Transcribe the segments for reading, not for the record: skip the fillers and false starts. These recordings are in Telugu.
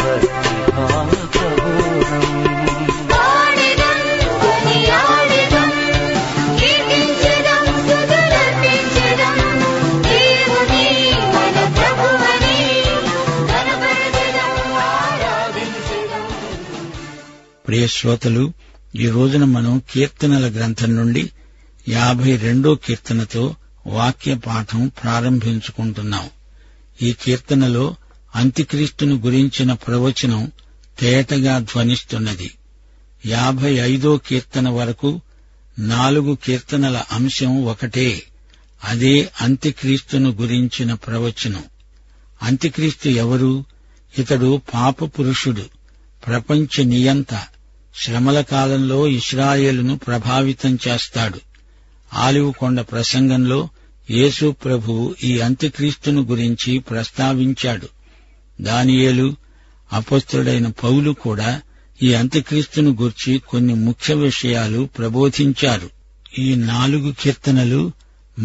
భక్తి భావ ప్రబోధం. ప్రియ శ్రోతలు, ఈ రోజున మనం కీర్తనల గ్రంథం నుండి 52 కీర్తనతో వాక్య పాఠం ప్రారంభించుకుంటున్నాం. ఈ కీర్తనలో అంత్యక్రీస్తును గురించిన ప్రవచనం తేటగా ధ్వనిస్తున్నది. 55 కీర్తన వరకు 4 కీర్తనల అంశం ఒకటే, అదే అంత్యక్రీస్తును గురించిన ప్రవచనం. అంత్యక్రీస్తు ఎవరు? ఇతడు పాపపురుషుడు, ప్రపంచ నియంత. శ్రమల కాలంలో ఇశ్రాయేలును ప్రభావితం చేస్తాడు. ఆలివకొండ ప్రసంగంలో యేసు ప్రభువు ఈ అంత్యక్రీస్తును గురించి ప్రస్తావించాడు. దానియేలు, అపొస్తలుడైన పౌలు కూడా ఈ అంత్యక్రీస్తును గూర్చి కొన్ని ముఖ్య విషయాలు ప్రబోధించారు. ఈ 4 కీర్తనలు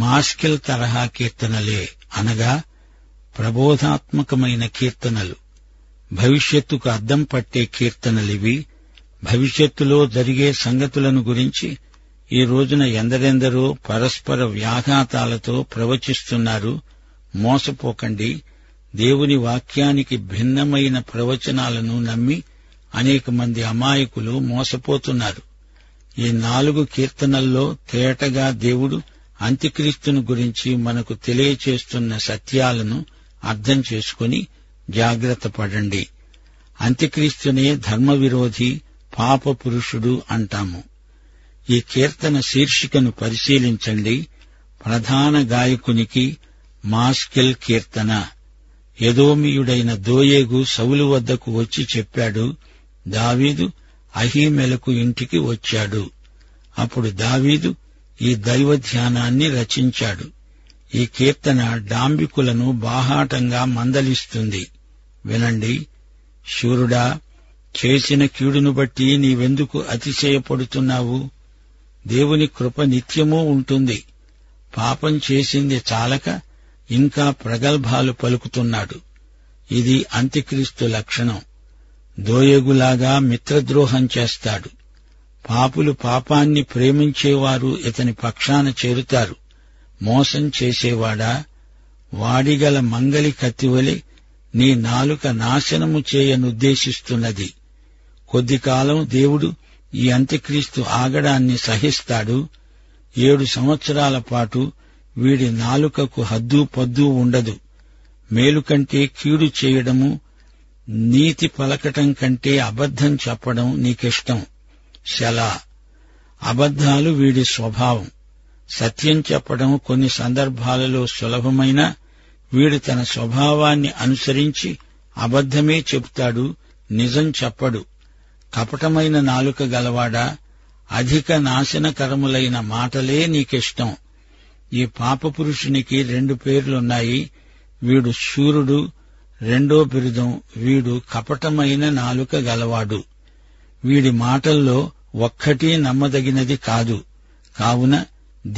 మాస్కెల్ తరహా కీర్తనలే, అనగా ప్రబోధాత్మకమైన కీర్తనలు. భవిష్యత్తుకు అద్దం పట్టే కీర్తనలివి. భవిష్యత్తులో జరిగే సంగతులను గురించి ఈ రోజున ఎందరెందరో పరస్పర వ్యాఘాతాలతో ప్రవచిస్తున్నారు. మోసపోకండి. దేవుని వాక్యానికి భిన్నమైన ప్రవచనాలను నమ్మి అనేక మంది అమాయకులు మోసపోతున్నారు. ఈ 4 కీర్తనల్లో తేటగా దేవుడు అంత్యక్రీస్తును గురించి మనకు తెలియచేస్తున్న సత్యాలను అర్థం చేసుకుని జాగ్రత్త పడండి. అంత్యక్రీస్తునే ధర్మవిరోధి, పాపపురుషుడు అంటాము. ఈ కీర్తన శీర్షికను పరిశీలించండి. ప్రధాన గాయకునికి మాస్కెల్ కీర్తన. ఎదోమీయుడైన దోయేగు సౌలు వద్దకు వచ్చి చెప్పాడు, దావీదు అహీమెలకు ఇంటికి వచ్చాడు. అప్పుడు దావీదు ఈ దైవ ధ్యానాన్ని రచించాడు. ఈ కీర్తన డాంబికులను బాహాటంగా మందలిస్తుంది. వినండి. శూరుడా, చేసిన కీడును బట్టి నీవెందుకు అతిశయపడుతున్నావు? దేవుని కృప నిత్యమూ ఉంటుంది. పాపం చేసింది చాలక ఇంకా ప్రగల్భాలు పలుకుతున్నాడు. ఇది అంత్యక్రీస్తు లక్షణం. దోయేగులాగా మిత్రద్రోహం చేస్తాడు. పాపులు పాపాన్ని ప్రేమించేవారు ఇతని పక్షాన చేరుతారు. మోసం చేసేవాడా, వాడిగల మంగలి కత్తివలె నీ నాలుక నాశనము చేయనుద్దేశిస్తున్నది. కొద్దికాలం దేవుడు ఈ అంత్యక్రీస్తు ఆగడాన్ని సహిస్తాడు. 7 సంవత్సరాల పాటు వీడి నాలుకకు హద్దు పద్దు ఉండదు. మేలుకంటే కీడు చేయడము, నీతి పలకటం కంటే అబద్ధం చెప్పడం నీకిష్టం. శలా. అబద్ధాలు వీడి స్వభావం. సత్యం చెప్పడం కొన్ని సందర్భాలలో సులభమైనా వీడు తన స్వభావాన్ని అనుసరించి అబద్ధమే చెబుతాడు, నిజం చెప్పడు. కపటమైన నాలుక గలవాడా, అధిక నాశనకరములైన మాటలే నీకిష్టం. ఈ పాపపురుషునికి 2 పేర్లున్నాయి. వీడు శూరుడు, రెండో బిరుదం. వీడు కపటమైన నాలుక గలవాడు. వీడి మాటల్లో ఒక్కటీ నమ్మదగినది కాదు. కావున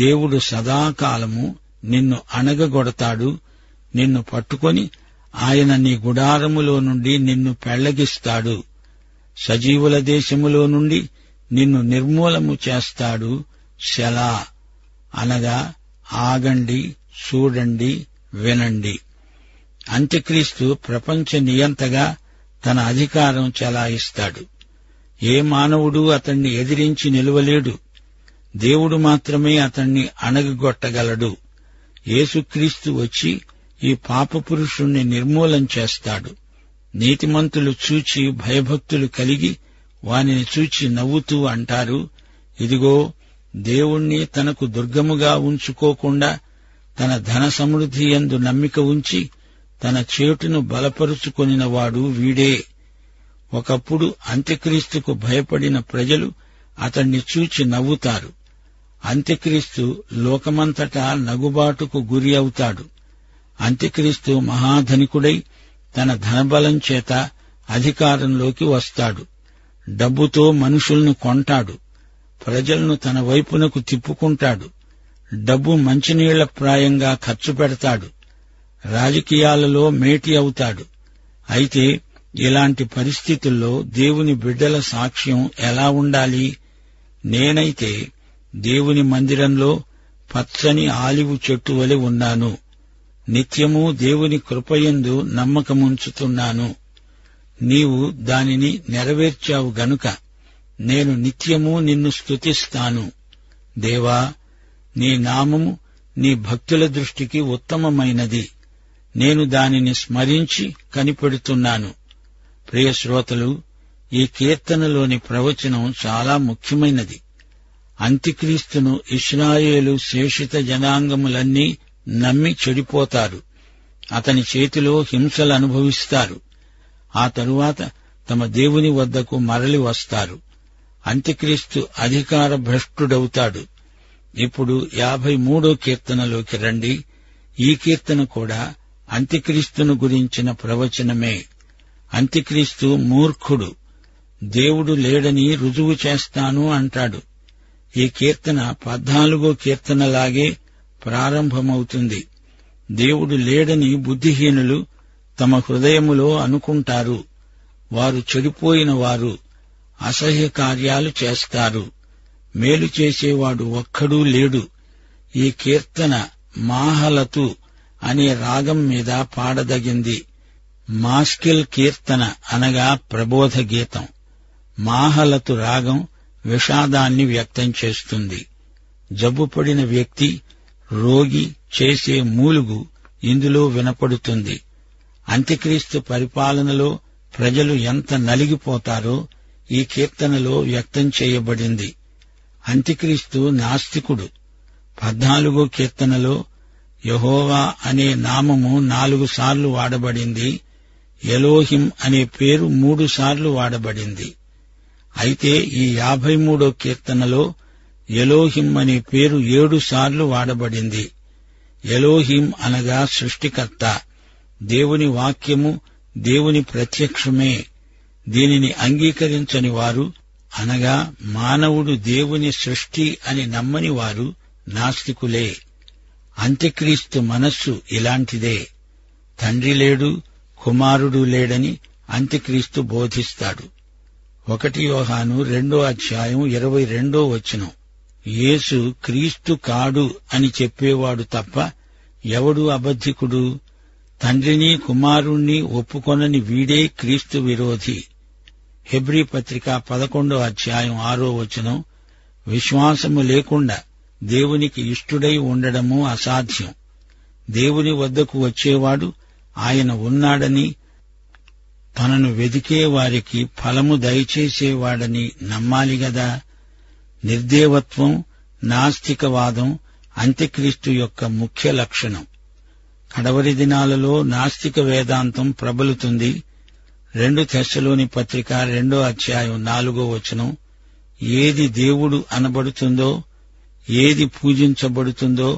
దేవుడు సదాకాలము నిన్ను అణగగొడతాడు. నిన్ను పట్టుకొని ఆయన నీ గుడారములో నుండి నిన్ను పెళ్లగిస్తాడు. సజీవుల దేశములో నుండి నిన్ను నిర్మూలము చేస్తాడు. శలా. అనగా ఆగండి, చూడండి, వినండి. అంత్యక్రీస్తు ప్రపంచ నియంతగా తన అధికారం చెలాయిస్తాడు. ఏ మానవుడు అతణ్ణి ఎదిరించి నిలువలేడు. దేవుడు మాత్రమే అతణ్ణి అణగగొట్టగలడు. యేసుక్రీస్తు వచ్చి ఈ పాపపురుషుణ్ణి నిర్మూలం చేస్తాడు. నీతిమంతులు చూచి భయభక్తులు కలిగి వానిని చూచి నవ్వుతూ అంటారు, ఇదిగో దేవుణ్ణి తనకు దుర్గముగా ఉంచుకోకుండా తన ధన సమృద్ధి యందు నమ్మిక ఉంచి తన చేటును బలపరుచుకొనినవాడు వీడే. ఒకప్పుడు అంత్యక్రీస్తుకు భయపడిన ప్రజలు అతణ్ణి చూచి నవ్వుతారు. అంత్యక్రీస్తు లోకమంతటా నగుబాటుకు గురి అవుతాడు. అంత్యక్రీస్తు మహాధనికుడై తన ధనబలం చేత అధికారంలోకి వస్తాడు. డబ్బుతో మనుషుల్ని కొంటాడు. ప్రజలను తన వైపునకు తిప్పుకుంటాడు. డబ్బు మంచినీళ్ల ప్రాయంగా ఖర్చు పెడతాడు. రాజకీయాలలో మేటి అవుతాడు. అయితే ఇలాంటి పరిస్థితుల్లో దేవుని బిడ్డల సాక్ష్యం ఎలా ఉండాలి? నేనైతే దేవుని మందిరంలో పచ్చని ఆలివు చెట్టు వలె ఉన్నాను. నిత్యము దేవుని కృపయందు నమ్మకముంచుతున్నాను. నీవు దానిని నెరవేర్చావు గనుక నేను నిత్యము నిన్ను స్తుతిస్తాను. దేవా, నీ నామము నీ భక్తుల దృష్టికి ఉత్తమమైనది. నేను దానిని స్మరించి కనిపెడుతున్నాను. ప్రియశ్రోతలు, ఈ కీర్తనలోని ప్రవచనం చాలా ముఖ్యమైనది. అంత్యక్రీస్తును ఇశ్రాయేలు శేషిత జనాంగములన్నీ నమ్మి చెడిపోతారు. అతని చేతిలో హింసలు అనుభవిస్తారు. ఆ తరువాత తమ దేవుని వద్దకు మరలి వస్తారు. అంత్యక్రీస్తు అధికార భ్రష్టుడవుతాడు. ఇప్పుడు 53 కీర్తనలోకి రండి. ఈ కీర్తన కూడా అంత్యక్రీస్తును గురించిన ప్రవచనమే. అంత్యక్రీస్తు మూర్ఖుడు. దేవుడు లేడని రుజువు చేస్తాను అంటాడు. ఈ కీర్తన 14 కీర్తనలాగే ప్రారంభమవుతుంది. దేవుడు లేడని బుద్ధిహీనులు తమ హృదయములో అనుకుంటారు. వారు చెడిపోయిన వారు. అసహ్య కార్యాలు చేస్తారు. మేలు చేసేవాడు ఒక్కడూ లేడు. ఈ కీర్తన మాహలతు అనే రాగం మీద పాడదగింది. మాస్కిల్ కీర్తన అనగా ప్రబోధ గీతం. మాహలతు రాగం విషాదాన్ని వ్యక్తం చేస్తుంది. జబ్బుపడిన వ్యక్తి, రోగి చేసే మూలుగు ఇందులో వినపడుతుంది. అంత్యక్రీస్తు పరిపాలనలో ప్రజలు ఎంత నలిగిపోతారో ఈ కీర్తనలో వ్యక్తం చేయబడింది. అంత్యక్రీస్తు నాస్తికుడు. 14 కీర్తనలో యెహోవా అనే నామము 4 సార్లు వాడబడింది. ఎలోహిం అనే పేరు 3 సార్లు వాడబడింది. అయితే ఈ 53 కీర్తనలో ఎలోహిం అనే పేరు 7 సార్లు వాడబడింది. ఎలోహిం అనగా సృష్టికర్త. దేవుని వాక్యము దేవుని ప్రత్యక్షమే. దీనిని అంగీకరించని వారు, అనగా మానవుడు దేవుని సృష్టి అని నమ్మని వారు నాస్తికులే. అంత్యక్రీస్తు మనస్సు ఇలాంటిదే. తండ్రి లేడు, కుమారుడు లేడని అంత్యక్రీస్తు బోధిస్తాడు. 1 యోహాను 2:22 యేసు క్రీస్తు కాడు అని చెప్పేవాడు తప్ప ఎవడు అబద్ధికుడు? తండ్రిని కుమారుణ్ణి ఒప్పుకొనని వీడే క్రీస్తు విరోధి. హెబ్రీ పత్రిక 11:6 విశ్వాసము లేకుండా దేవునికి ఇష్టుడై ఉండడము అసాధ్యం. దేవుని వద్దకు వచ్చేవాడు ఆయన ఉన్నాడని, తనను వెదికే వారికి ఫలము దయచేసేవాడని నమ్మాలి గదా. నిర్దేవత్వం, నాస్తికవాదం అంత్యక్రీస్తు యొక్క ముఖ్య లక్షణం. కడవరి దినాలలో నాస్తిక వేదాంతం ప్రబలుతుంది. 2 థెస్సలోనికీయులు 2:4 ఏది దేవుడు అనబడుతుందో, ఏది పూజించబడుతుందో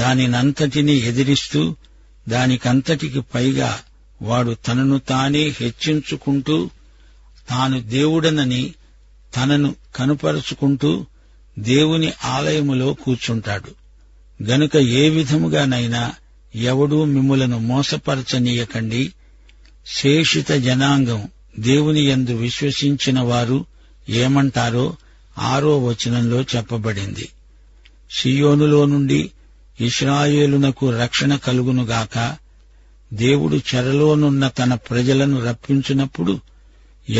దానినంతటినీ ఎదిరిస్తూ దానికంతటికి పైగా వాడు తనను తానే హెచ్చించుకుంటూ, తాను దేవుడనని తనను కనుపరుచుకుంటూ దేవుని ఆలయములో కూర్చుంటాడు. గనుక ఏ విధముగానైనా ఎవడూ మిమ్ములను మోసపరచనీయకండి. శేషిత జనాంగం, దేవుని యందు విశ్వసించిన వారు ఏమంటారో 6వ వచనంలో చెప్పబడింది. సియోనులో నుండి ఇశ్రాయేలునకు రక్షణ కలుగునుగాక. దేవుడు చెరలోనున్న తన ప్రజలను రప్పించినప్పుడు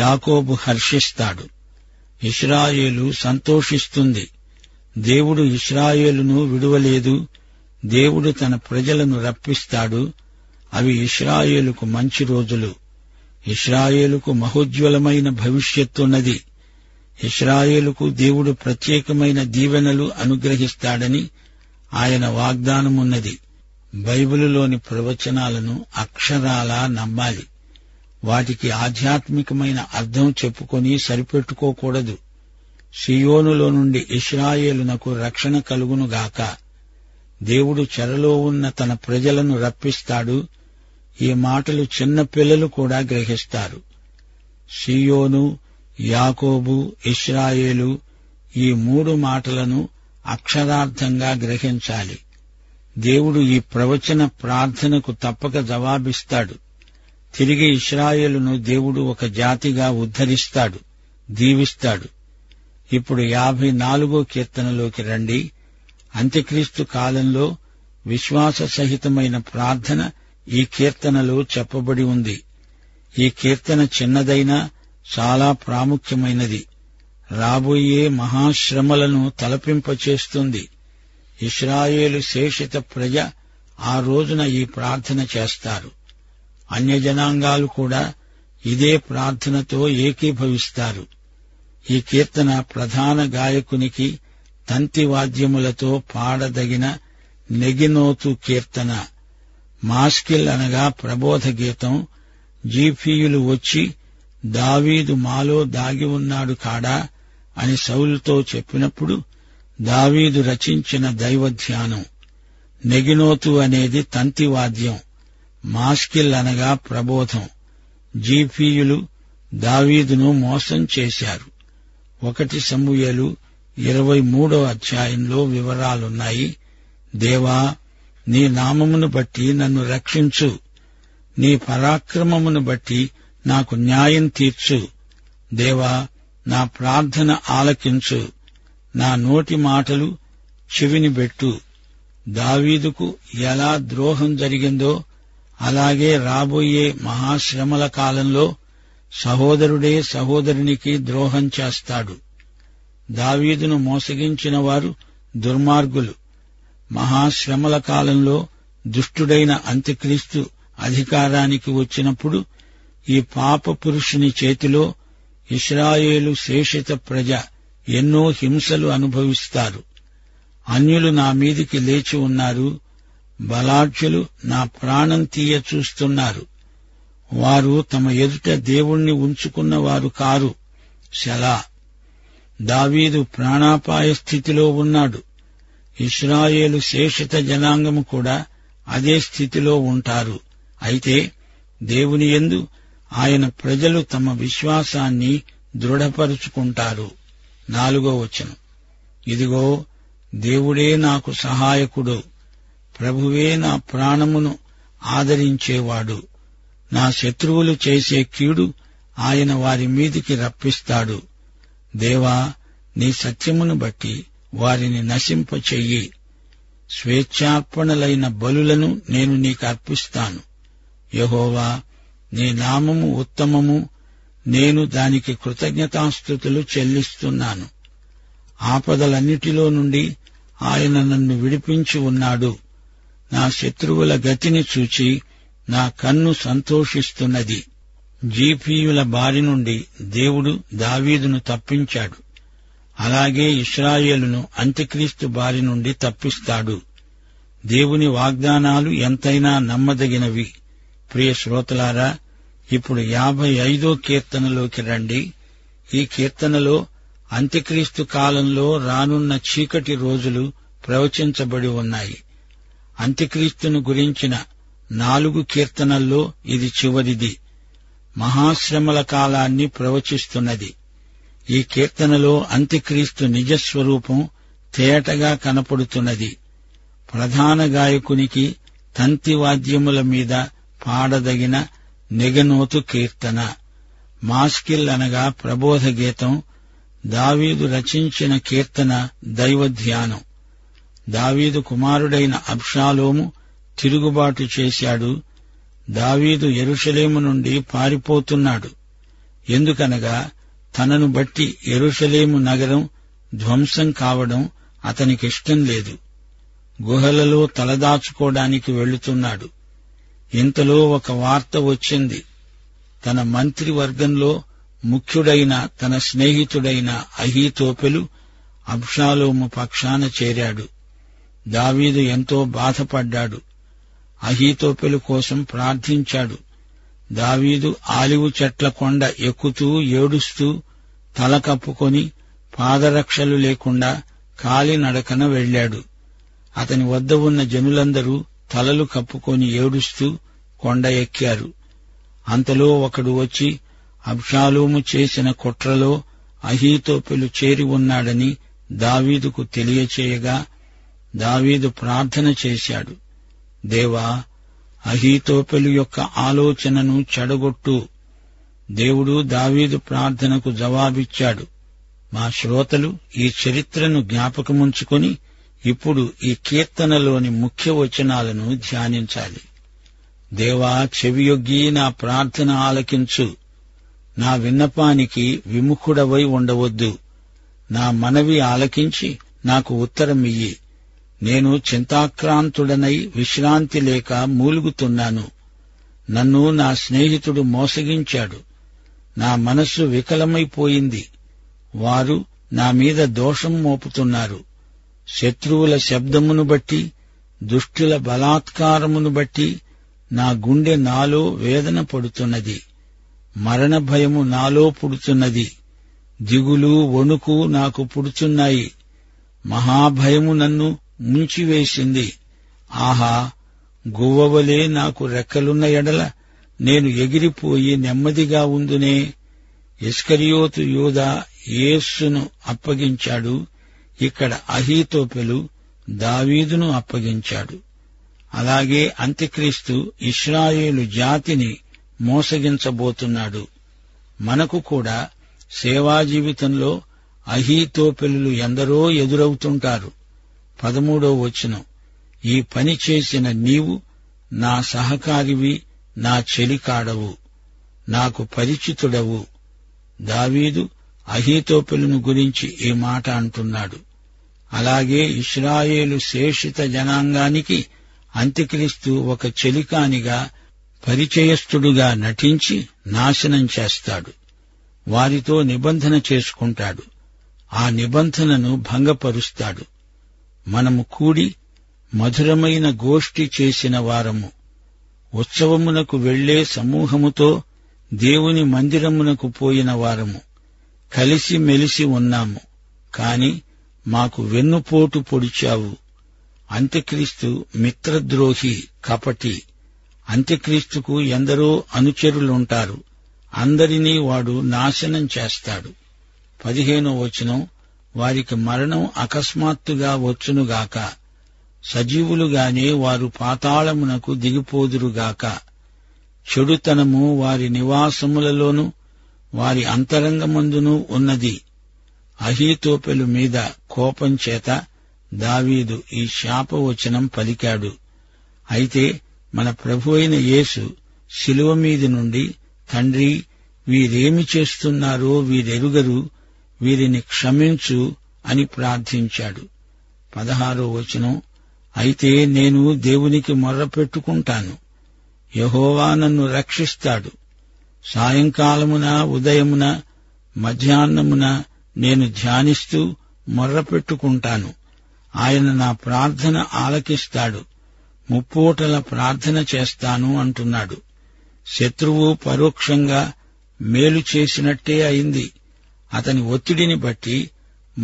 యాకోబు హర్షిస్తాడు. ఇశ్రాయేలు సంతోషిస్తుంది. దేవుడు ఇశ్రాయేలును విడువలేదు. దేవుడు తన ప్రజలను రప్పిస్తాడు. అవి ఇశ్రాయేలుకు మంచి రోజులు. ఇశ్రాయేలుకు మహోజ్వలమైన భవిష్యత్తున్నది. ఇశ్రాయేలుకు దేవుడు ప్రత్యేకమైన దీవెనలు అనుగ్రహిస్తాడని ఆయన వాగ్దానమున్నది. బైబిలులోని ప్రవచనాలను అక్షరాలా నమ్మాలి. వాటికి ఆధ్యాత్మికమైన అర్థం చెప్పుకొని సరిపెట్టుకోకూడదు. సియోనులో నుండి ఇశ్రాయేలునకు రక్షణ కలుగునుగాక. దేవుడు చెరలో ఉన్న తన ప్రజలను రప్పిస్తాడు. ఈ మాటలు చిన్న పిల్లలు కూడా గ్రహిస్తారు. సియోను, యాకోబు, ఇశ్రాయేలు ఈ మూడు మాటలను అక్షరార్థంగా గ్రహించాలి. దేవుడు ఈ ప్రవచన ప్రార్థనకు తప్పక జవాబిస్తాడు. తిరిగి ఇశ్రాయేలును దేవుడు ఒక జాతిగా ఉద్ధరిస్తాడు, దీవిస్తాడు. ఇప్పుడు 54 కీర్తనలోకి రండి. అంత్యక్రీస్తు కాలంలో విశ్వాస సహితమైన ప్రార్థన ఈ కీర్తనలో చెప్పబడి ఉంది. ఈ కీర్తన చిన్నదైనా చాలా ప్రాముఖ్యమైనది. రాబోయే మహాశ్రమలను తలపింపచేస్తుంది. ఇశ్రాయేలు శేషిత ప్రజ ఆ రోజున ఈ ప్రార్థన చేస్తారు. అన్యజనాంగాలు కూడా ఇదే ప్రార్థనతో ఏకీభవిస్తారు. ఈ కీర్తన ప్రధాన గాయకునికి తంతివాద్యములతో పాడదగిన నెగినోతు కీర్తన. మాస్కిల్ అనగా ప్రబోధ గీతం. జీఫీయులు వచ్చి దావీదు మాలో దాగి ఉన్నాడు కాడా అని సౌలుతో చెప్పినప్పుడు దావీదు రచించిన దైవధ్యానం. నెగినోతు అనేది తంతివాద్యం. మాస్కిల్ అనగా ప్రబోధం. జీఫీయులు దావీదును మోసం చేశారు. 1 సమూయేలు 23 అధ్యాయంలో వివరాలున్నాయి. దేవా, నీ నామమును బట్టి నన్ను రక్షించు, నీ పరాక్రమమును బట్టి నాకు న్యాయం తీర్చు. దేవా, నా ప్రార్థన ఆలకించు, నా నోటి మాటలు చెవిని పెట్టు. దావీదుకు ఎలా ద్రోహం జరిగిందో అలాగే రాబోయే మహాశ్రమల కాలంలో సహోదరుడే సహోదరునికి ద్రోహం చేస్తాడు. దావీదును మోసగించిన వారు దుర్మార్గులు. మహాశ్రమల కాలంలో దుష్టుడైన అంత్యక్రీస్తు అధికారానికి వచ్చినప్పుడు ఈ పాప పురుషుని చేతిలో ఇశ్రాయేలు శేషిత ప్రజ ఎన్నో హింసలు అనుభవిస్తారు. అన్యులు నా మీదికి లేచి ఉన్నారు, బలాఢ్యులు నా ప్రాణం తీయ చూస్తున్నారు. వారు తమ ఎదుట దేవుణ్ణి ఉంచుకున్నవారు కారు. సెలా. దావీదు ప్రాణాపాయ స్థితిలో ఉన్నాడు. ఇశ్రాయేలు శేషిత జనాంగము కూడా అదే స్థితిలో ఉంటారు. అయితే దేవునియందు ఆయన ప్రజలు తమ విశ్వాసాన్ని దృఢపరుచుకుంటారు. 4వ వచనం, ఇదిగో దేవుడే నాకు సహాయకుడు, ప్రభువే నా ప్రాణమును ఆదరించేవాడు. నా శత్రువులు చేసే కీడు ఆయన వారి మీదికి రప్పిస్తాడు. దేవా, నీ సత్యమును బట్టి వారిని నశింపచెయ్యి. స్వేచ్ఛార్పణలైన బలులను నేను నీకు అర్పిస్తాను. యెహోవా, నీ నామము ఉత్తమము, నేను దానికి కృతజ్ఞతాస్తుతులు చెల్లిస్తున్నాను. ఆపదలన్నిటిలో నుండి ఆయన నన్ను విడిపించి ఉన్నాడు. నా శత్రువుల గతిని చూచి నా కన్ను సంతోషిస్తున్నది. జీఫీయుల బారి నుండి దేవుడు దావీదును తప్పించాడు. అలాగే ఇశ్రాయేలును అంత్యక్రీస్తు బారి నుండి తప్పిస్తాడు. దేవుని వాగ్దానాలు ఎంతైనా నమ్మదగినవి. ప్రియ శ్రోతలారా, ఇప్పుడు 55 కీర్తనలోకి రండి. ఈ కీర్తనలో అంత్యక్రీస్తు కాలంలో రానున్న చీకటి రోజులు ప్రవచించబడి ఉన్నాయి. అంత్యక్రీస్తును గురించిన 4 కీర్తనల్లో ఇది చివరిది. మహాశ్రమల కాలాన్ని ప్రవచిస్తున్నది. ఈ కీర్తనలో అంత్యక్రీస్తు నిజస్వరూపం తేటగా కనపడుతున్నది. ప్రధాన గాయకునికి తంతివాద్యముల మీద పాడదగిన నెగనోతు కీర్తన. మాస్కిల్ అనగా ప్రబోధ గీతం. దావీదు రచించిన కీర్తన దైవధ్యానం. దావీదు కుమారుడైన అబ్షాలోము తిరుగుబాటు చేశాడు. దావీదు యెరూషలేము నుండి పారిపోతున్నాడు. ఎందుకనగా తనను బట్టి యెరూషలేము నగరం ధ్వంసం కావడం అతనికిష్టం లేదు. గుహలలో తలదాచుకోవడానికి వెళుతున్నాడు. ఇంతలో ఒక వార్త వచ్చింది. తన మంత్రివర్గంలో ముఖ్యుడైన తన స్నేహితుడైన అహీతోపెలు అబ్షాలోము పక్షాన చేరాడు. దావీదు ఎంతో బాధపడ్డాడు. అహీతోపెలు కోసం ప్రార్థించాడు. దావీదు ఆలివు చెట్ల కొండ ఎక్కుతూ ఏడుస్తూ తల కప్పుకొని పాదరక్షలు లేకుండా కాలినడకన వెళ్లాడు. అతని వద్ద ఉన్న జనులందరూ తలలు కప్పుకొని ఏడుస్తూ కొండ ఎక్కారు. అంతలో ఒకడు వచ్చి అబ్షాలోము చేసిన కుట్రలో అహీతోపెలు చేరి ఉన్నాడని దావీదుకు తెలియచేయగా దావీదు ప్రార్థన చేశాడు. దేవా, అహీతోపెలు యొక్క ఆలోచనను చెడగొట్టు. దేవుడు దావీదు ప్రార్థనకు జవాబిచ్చాడు. మా శ్రోతలు ఈ చరిత్రను జ్ఞాపకముంచుకుని ఇప్పుడు ఈ కీర్తనలోని ముఖ్య వచనాలను ధ్యానించాలి. దేవా, చెవియొగ్గి నా ప్రార్థన ఆలకించు. నా విన్నపానికి విముఖుడవై ఉండవద్దు. నా మనవి ఆలకించి నాకు ఉత్తరమియ్యి. నేను చింతాక్రాంతుడనై విశ్రాంతి లేక మూలుగుతున్నాను. నన్ను నా స్నేహితుడు మోసగించాడు. నా మనస్సు వికలమైపోయింది. వారు నా మీద దోషం మోపుతున్నారు. శత్రువుల శబ్దమును బట్టి, దుష్టుల బలాత్కారమును బట్టి నా గుండె నాలో వేదన పడుతున్నది. మరణ భయము నాలో పుడుతున్నది. దిగులు, వణుకు నాకు పుడుతున్నాయి. మహాభయము నన్ను ముంచివేసింది. ఆహా, గువ్వవలే నాకు రెక్కలున్న ఎడల నేను ఎగిరిపోయి నెమ్మదిగా ఉందునే. ఇస్కరియోతు యూదా యేసును అప్పగించాడు. ఇక్కడ అహీతోపెలు దావీదును అప్పగించాడు. అలాగే అంత్యక్రీస్తు ఇశ్రాయేలు జాతిని మోసగించబోతున్నాడు. మనకు కూడా సేవా జీవితంలో అహీతోపెలు ఎందరో ఎదురవుతుంటారు. 13వ వచనం, ఈ పని చేసిన నీవు నా సహకారివి, నా చెలికాడవు, నాకు పరిచితుడవు. దావీదు అహీతోపెలును గురించి ఈ మాట అంటున్నాడు. అలాగే ఇశ్రాయేలు శేషిత జనాంగానికి అంత్యక్రీస్తు ఒక చెలికానిగా, పరిచయస్థుడుగా నటించి నాశనం చేస్తాడు. వారితో నిబంధన చేసుకుంటాడు. ఆ నిబంధనను భంగపరుస్తాడు. మనము కూడి మధురమైన గోష్ఠి చేసిన వారము. ఉత్సవమునకు వెళ్లే సమూహముతో దేవుని మందిరమునకు పోయిన వారము. కలిసిమెలిసి ఉన్నాము. కాని మాకు వెన్నుపోటు పొడిచావు. అంత్యక్రీస్తు మిత్రద్రోహి, కపటి. అంత్యక్రీస్తుకు ఎందరో అనుచరులుంటారు. అందరినీ వాడు నాశనం చేస్తాడు. 15వ వచనం, వారికి మరణం అకస్మాత్తుగా వచ్చునుగాక. సజీవులుగానే వారు పాతాళమునకు దిగిపోదురుగాక. చెడుతనము వారి నివాసములలోనూ వారి అంతరంగమందునూ ఉన్నది. అహీతోపెలు మీద కోపంచేత దావీదు ఈ శాపవచనం పలికాడు. అయితే మన ప్రభువైన యేసు శిలువ మీది నుండి, తండ్రి వీరేమి చేస్తున్నారో వీరెరుగరు, వీరిని క్షమించు అని ప్రార్థించాడు. 16వ వచనం, అయితే నేను దేవునికి మొర్రపెట్టుకుంటాను. యెహోవా నన్ను రక్షిస్తాడు. సాయంకాలమున, ఉదయమున, మధ్యాహ్నమున నేను ధ్యానిస్తూ మొర్రపెట్టుకుంటాను. ఆయన నా ప్రార్థన ఆలకిస్తాడు. ముప్పోటల ప్రార్థన చేస్తాను అంటున్నాడు. శత్రువు పరోక్షంగా మేలు చేసినట్టే అయింది. అతని ఒత్తిడిని బట్టి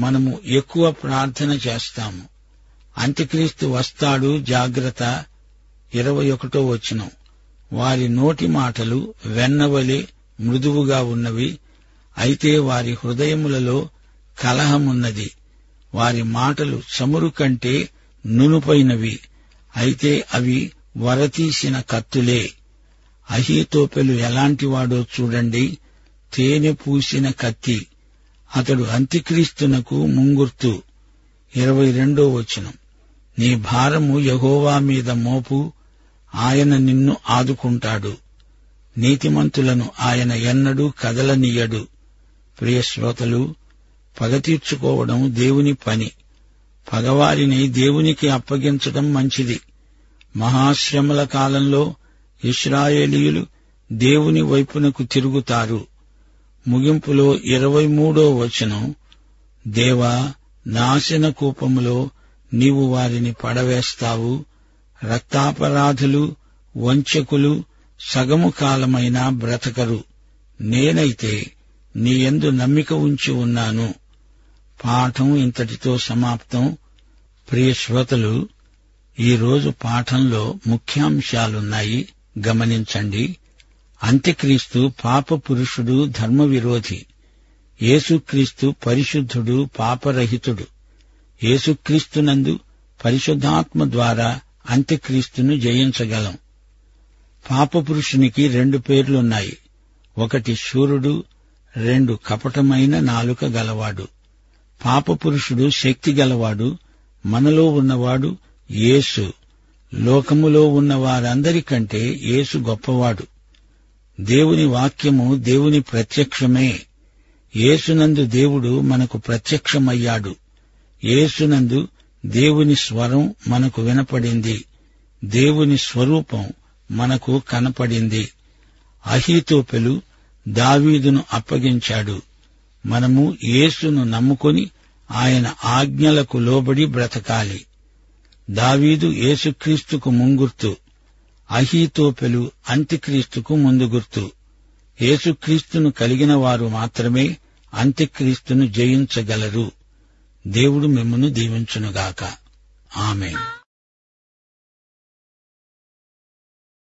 మనము ఎక్కువ ప్రార్థన చేస్తాము. అంత్యక్రీస్తు వస్తాడు, జాగ్రత్త. 21వ వచనం, వారి నోటి మాటలు వెన్నవలే మృదువుగా ఉన్నవి. అయితే వారి హృదయములలో కలహమున్నది. వారి మాటలు చమురు కంటే నునుపైనవి. అయితే అవి వరతీసిన కత్తులే. అహీతోపెలు ఎలాంటివాడో చూడండి. తేనె పూసిన కత్తి. అతడు అంత్యక్రీస్తునకు ముంగుర్తు. 22వ వచనం, నీ భారము యెహోవా మీద మోపు. ఆయన నిన్ను ఆదుకుంటాడు. నీతిమంతులను ఆయన ఎన్నడూ కదలనీయడు. ప్రియశ్రోతలు, పగ తీర్చుకోవడం దేవుని పని. పగవారిని దేవునికి అప్పగించడం మంచిది. మహాశ్రమల కాలంలో ఇశ్రాయేలీయులు దేవుని వైపునకు తిరుగుతారు. ముగింపులో 23వ వచనం, దేవా, నాశన కూపములో నీవు వారిని పడవేస్తావు. రక్తాపరాధులు, వంచకులు సగము కాలమైనా బ్రతకరు. నేనైతే నీయందు నమ్మిక ఉంచి ఉన్నాను. పాఠం ఇంతటితో సమాప్తం. ప్రియ శ్రోతలు, ఈరోజు పాఠంలో ముఖ్యాంశాలున్నాయి. గమనించండి, అంత్యక్రీస్తు పాప పురుషుడు, ధర్మ విరోధి. యేసుక్రీస్తు పరిశుద్ధుడు, పాపరహితుడు. యేసుక్రీస్తునందు పరిశుద్ధాత్మ ద్వారా అంత్యక్రీస్తును జయించగలం. పాపపురుషునికి రెండు పేర్లున్నాయి. ఒకటి శూరుడు, రెండు కపటమైన నాలుక గలవాడు. పాపపురుషుడు శక్తి గలవాడు. మనలో ఉన్నవాడు యేసు. లోకములో ఉన్న వారందరికంటే యేసు గొప్పవాడు. దేవుని వాక్యము దేవుని ప్రత్యక్షమే. యేసునందు దేవుడు మనకు ప్రత్యక్షమయ్యాడు. యేసునందు దేవుని స్వరం మనకు వినపడింది. దేవుని స్వరూపం మనకు కనపడింది. అహీతోపెలు దావీదును అప్పగించాడు. మనము యేసును నమ్ముకొని ఆయన ఆజ్ఞలకు లోబడి బ్రతకాలి. దావీదు యేసుక్రీస్తుకు ముంగుర్తు. అహీతోపెలు అంత్యక్రీస్తుకు ముందుగుర్తు. యేసుక్రీస్తును కలిగిన వారు మాత్రమే అంత్యక్రీస్తును జయించగలరు. దేవుడు మిమ్మును దీవించునుగాక. ఆమేన్.